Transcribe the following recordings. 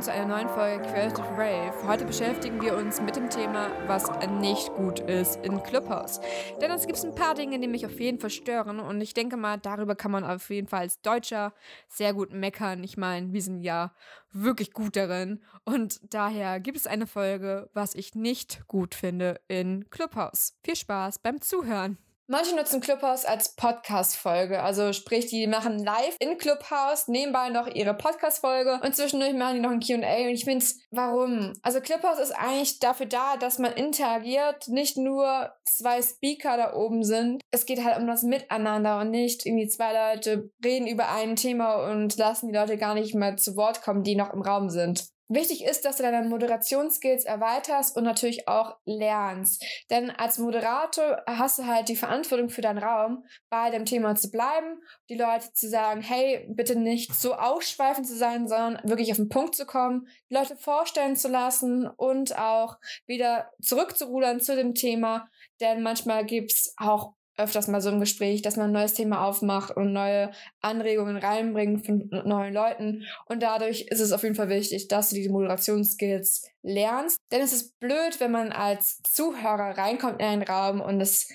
Zu einer neuen Folge Creative Rave. Heute beschäftigen wir uns mit dem Thema, was nicht gut ist in Clubhouse. Denn es gibt ein paar Dinge, die mich auf jeden Fall stören und ich denke mal, darüber kann man auf jeden Fall als Deutscher sehr gut meckern. Ich meine, wir sind ja wirklich gut darin und daher gibt es eine Folge, was ich nicht gut finde in Clubhouse. Viel Spaß beim Zuhören! Manche nutzen Clubhouse als Podcast-Folge, also sprich, die machen live in Clubhouse nebenbei noch ihre Podcast-Folge und zwischendurch machen die noch ein Q&A und ich finde es, warum? Also Clubhouse ist eigentlich dafür da, dass man interagiert, nicht nur zwei Speaker da oben sind. Es geht halt um das Miteinander und nicht irgendwie zwei Leute reden über ein Thema und lassen die Leute gar nicht mehr zu Wort kommen, die noch im Raum sind. Wichtig ist, dass du deine Moderationsskills erweiterst und natürlich auch lernst. Denn als Moderator hast du halt die Verantwortung für deinen Raum, bei dem Thema zu bleiben, die Leute zu sagen, hey, bitte nicht so ausschweifend zu sein, sondern wirklich auf den Punkt zu kommen, die Leute vorstellen zu lassen und auch wieder zurückzurudern zu dem Thema. Denn manchmal gibt es auch öfters mal so im Gespräch, dass man ein neues Thema aufmacht und neue Anregungen reinbringt von neuen Leuten. Und dadurch ist es auf jeden Fall wichtig, dass du diese Moderationsskills lernst. Denn es ist blöd, wenn man als Zuhörer reinkommt in einen Raum und es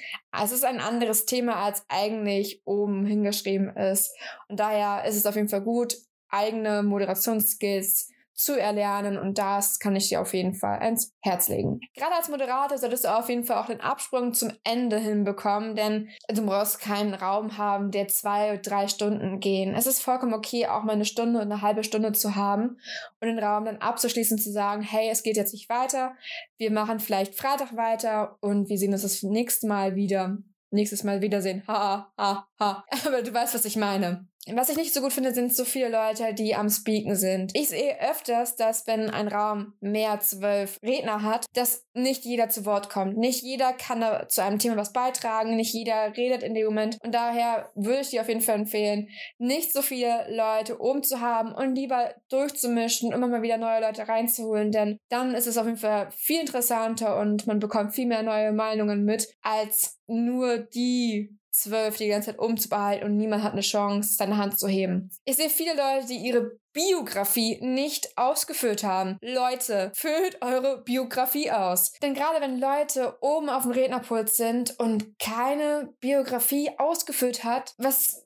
ist ein anderes Thema, als eigentlich oben hingeschrieben ist. Und daher ist es auf jeden Fall gut, eigene Moderationsskills zu erlernen und das kann ich dir auf jeden Fall ans Herz legen. Gerade als Moderator solltest du auf jeden Fall auch den Absprung zum Ende hinbekommen, denn du brauchst keinen Raum haben, der 2, 3 Stunden gehen. Es ist vollkommen okay, auch mal eine Stunde und eine halbe Stunde zu haben und den Raum dann abzuschließen, zu sagen, hey, es geht jetzt nicht weiter, wir machen vielleicht Freitag weiter und wir sehen uns das nächstes Mal wiedersehen. Ha, ha, ha. Aber du weißt, was ich meine. Was ich nicht so gut finde, sind so viele Leute, die am Speaken sind. Ich sehe öfters, dass wenn ein Raum mehr als 12 Redner hat, dass nicht jeder zu Wort kommt. Nicht jeder kann da zu einem Thema was beitragen, nicht jeder redet in dem Moment. Und daher würde ich dir auf jeden Fall empfehlen, nicht so viele Leute oben zu haben und lieber durchzumischen, immer mal wieder neue Leute reinzuholen, denn dann ist es auf jeden Fall viel interessanter und man bekommt viel mehr neue Meinungen mit, als nur die 12 die ganze Zeit umzubehalten und niemand hat eine Chance, seine Hand zu heben. Ich sehe viele Leute, die ihre Biografie nicht ausgefüllt haben. Leute, füllt eure Biografie aus. Denn gerade wenn Leute oben auf dem Rednerpult sind und keine Biografie ausgefüllt hat,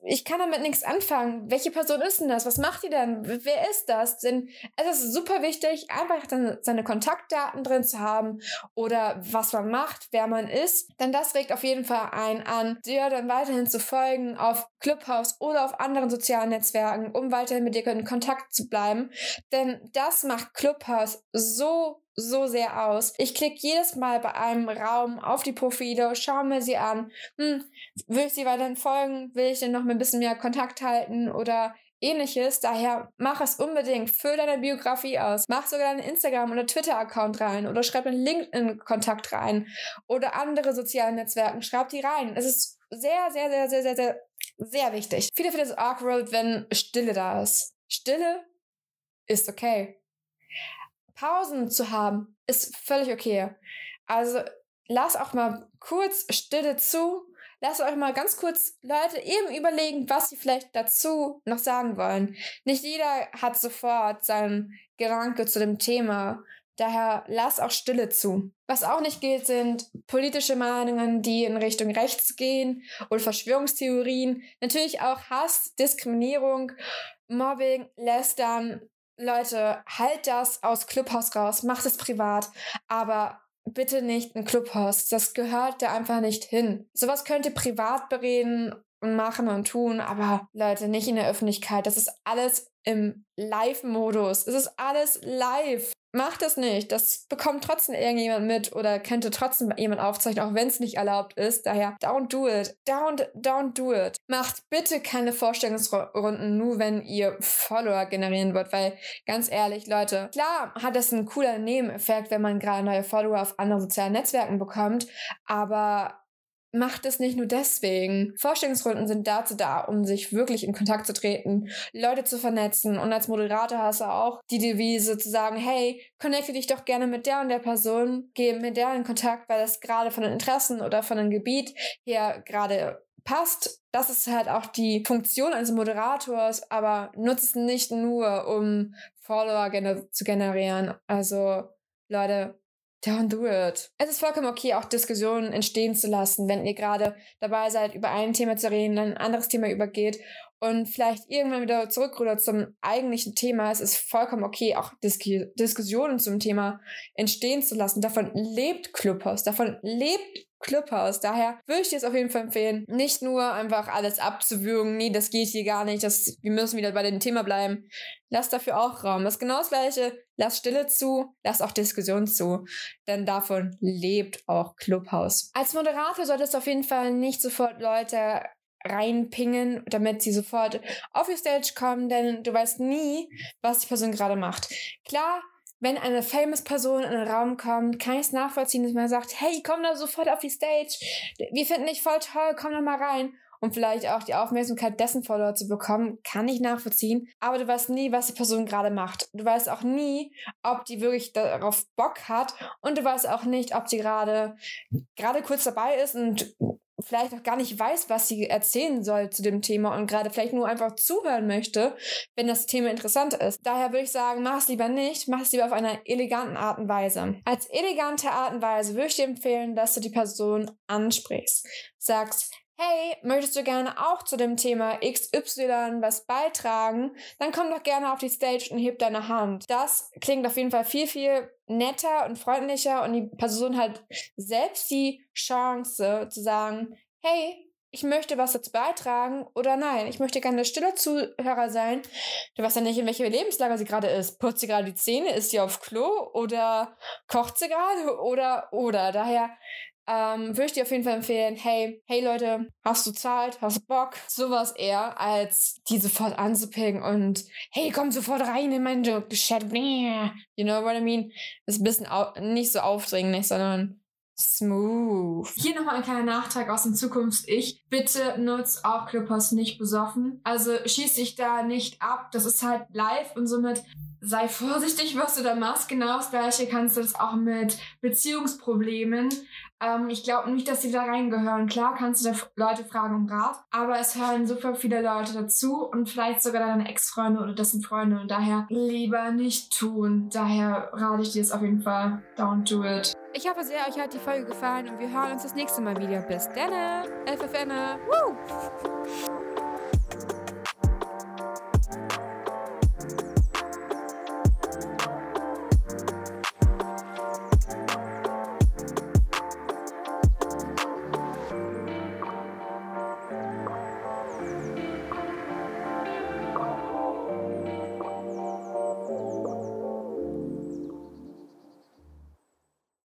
ich kann damit nichts anfangen. Welche Person ist denn das? Was macht die denn? Wer ist das? Denn es ist super wichtig, einfach dann seine Kontaktdaten drin zu haben oder was man macht, wer man ist. Denn das regt auf jeden Fall einen an, dir dann weiterhin zu folgen auf Clubhouse oder auf anderen sozialen Netzwerken, um weiterhin mit dir in Kontakt zu bleiben, denn das macht Clubhouse so sehr aus. Ich klicke jedes Mal bei einem Raum auf die Profile, schaue mir sie an, will ich sie weiterhin folgen, will ich denn noch ein bisschen mehr Kontakt halten oder ähnliches, daher mach es unbedingt, füll deine Biografie aus, mach sogar deinen Instagram- oder Twitter-Account rein oder schreib einen LinkedIn-Kontakt rein oder andere soziale Netzwerke, schreib die rein. Es ist sehr, sehr, sehr, sehr, sehr, sehr, sehr wichtig. Viele finden es Arc World, wenn Stille da ist. Stille ist okay. Pausen zu haben ist völlig okay. Also lass auch mal kurz Stille zu. Lasst euch mal ganz kurz Leute eben überlegen, was sie vielleicht dazu noch sagen wollen. Nicht jeder hat sofort seinen Gedanke zu dem Thema. Daher lass auch Stille zu. Was auch nicht gilt, sind politische Meinungen, die in Richtung rechts gehen und Verschwörungstheorien. Natürlich auch Hass, Diskriminierung, Mobbing, Lästern. Leute, halt das aus Clubhouse raus, macht es privat, aber bitte nicht ein Clubhouse. Das gehört da einfach nicht hin. Sowas könnt ihr privat bereden und machen und tun, aber Leute, nicht in der Öffentlichkeit. Das ist alles im Live-Modus. Es ist alles live. Macht das nicht. Das bekommt trotzdem irgendjemand mit oder könnte trotzdem jemand aufzeichnen, auch wenn es nicht erlaubt ist. Daher, don't do it. Don't do it. Macht bitte keine Vorstellungsrunden, nur wenn ihr Follower generieren wollt, weil ganz ehrlich, Leute, klar hat das einen cooler Nebeneffekt, wenn man gerade neue Follower auf anderen sozialen Netzwerken bekommt, aber macht es nicht nur deswegen. Vorstellungsrunden sind dazu da, um sich wirklich in Kontakt zu treten, Leute zu vernetzen, und als Moderator hast du auch die Devise zu sagen, hey, connecte dich doch gerne mit der und der Person, geh mit der in Kontakt, weil das gerade von den Interessen oder von einem Gebiet her gerade passt. Das ist halt auch die Funktion eines Moderators, aber nutzt es nicht nur, um Follower zu generieren. Also, Leute, don't do it. Es ist vollkommen okay, auch Diskussionen entstehen zu lassen, wenn ihr gerade dabei seid, über ein Thema zu reden, dann ein anderes Thema übergeht und vielleicht irgendwann wieder zurückrudert zum eigentlichen Thema. Es ist vollkommen okay, auch Diskussionen zum Thema entstehen zu lassen. Davon lebt Clubhouse. Daher würde ich dir es auf jeden Fall empfehlen, nicht nur einfach alles abzuwürgen, nee, das geht hier gar nicht, wir müssen wieder bei dem Thema bleiben. Lass dafür auch Raum. Das ist genau das Gleiche. Lass Stille zu, lass auch Diskussion zu, denn davon lebt auch Clubhouse. Als Moderator solltest du auf jeden Fall nicht sofort Leute reinpingen, damit sie sofort auf die Stage kommen, denn du weißt nie, was die Person gerade macht. Klar, wenn eine Famous-Person in den Raum kommt, kann ich es nachvollziehen, dass man sagt, hey, komm da sofort auf die Stage, wir finden dich voll toll, komm doch mal rein. Und vielleicht auch die Aufmerksamkeit dessen Follower zu bekommen, kann ich nachvollziehen. Aber du weißt nie, was die Person gerade macht. Du weißt auch nie, ob die wirklich darauf Bock hat. Und du weißt auch nicht, ob die gerade kurz dabei ist und vielleicht auch gar nicht weiß, was sie erzählen soll zu dem Thema und gerade vielleicht nur einfach zuhören möchte, wenn das Thema interessant ist. Daher würde ich sagen, mach es lieber nicht, mach es lieber auf einer eleganten Art und Weise. Als elegante Art und Weise würde ich dir empfehlen, dass du die Person ansprichst. Sagst, hey, möchtest du gerne auch zu dem Thema XY was beitragen? Dann komm doch gerne auf die Stage und heb deine Hand. Das klingt auf jeden Fall viel, viel netter und freundlicher und die Person hat selbst die Chance zu sagen, hey, ich möchte was dazu beitragen oder nein, ich möchte gerne stiller Zuhörer sein. Du weißt ja nicht, in welcher Lebenslage sie gerade ist. Putzt sie gerade die Zähne? Ist sie auf Klo? Oder kocht sie gerade? Oder. Daher würde ich dir auf jeden Fall empfehlen, hey Leute, hast du Zeit, hast du Bock? Sowas eher, als die sofort anzupingen und hey, komm sofort rein in meinen Chat. You know what I mean? Ist ein bisschen nicht so aufdringlich, sondern smooth. Hier nochmal ein kleiner Nachtrag aus dem Zukunfts-Ich. Bitte nutzt auch Clubhouse nicht besoffen. Also schieß dich da nicht ab. Das ist halt live und somit sei vorsichtig, was du da machst. Genau das Gleiche kannst du das auch mit Beziehungsproblemen. Ich glaube nicht, dass die da reingehören. Klar kannst du da Leute fragen um Rat, aber es hören super viele Leute dazu und vielleicht sogar deine Ex-Freunde oder dessen Freunde. Und daher lieber nicht tun. Daher rate ich dir es auf jeden Fall. Don't do it. Ich hoffe sehr, euch hat die Folge gefallen und wir hören uns das nächste Mal wieder. Bis dann. FFN. Woo!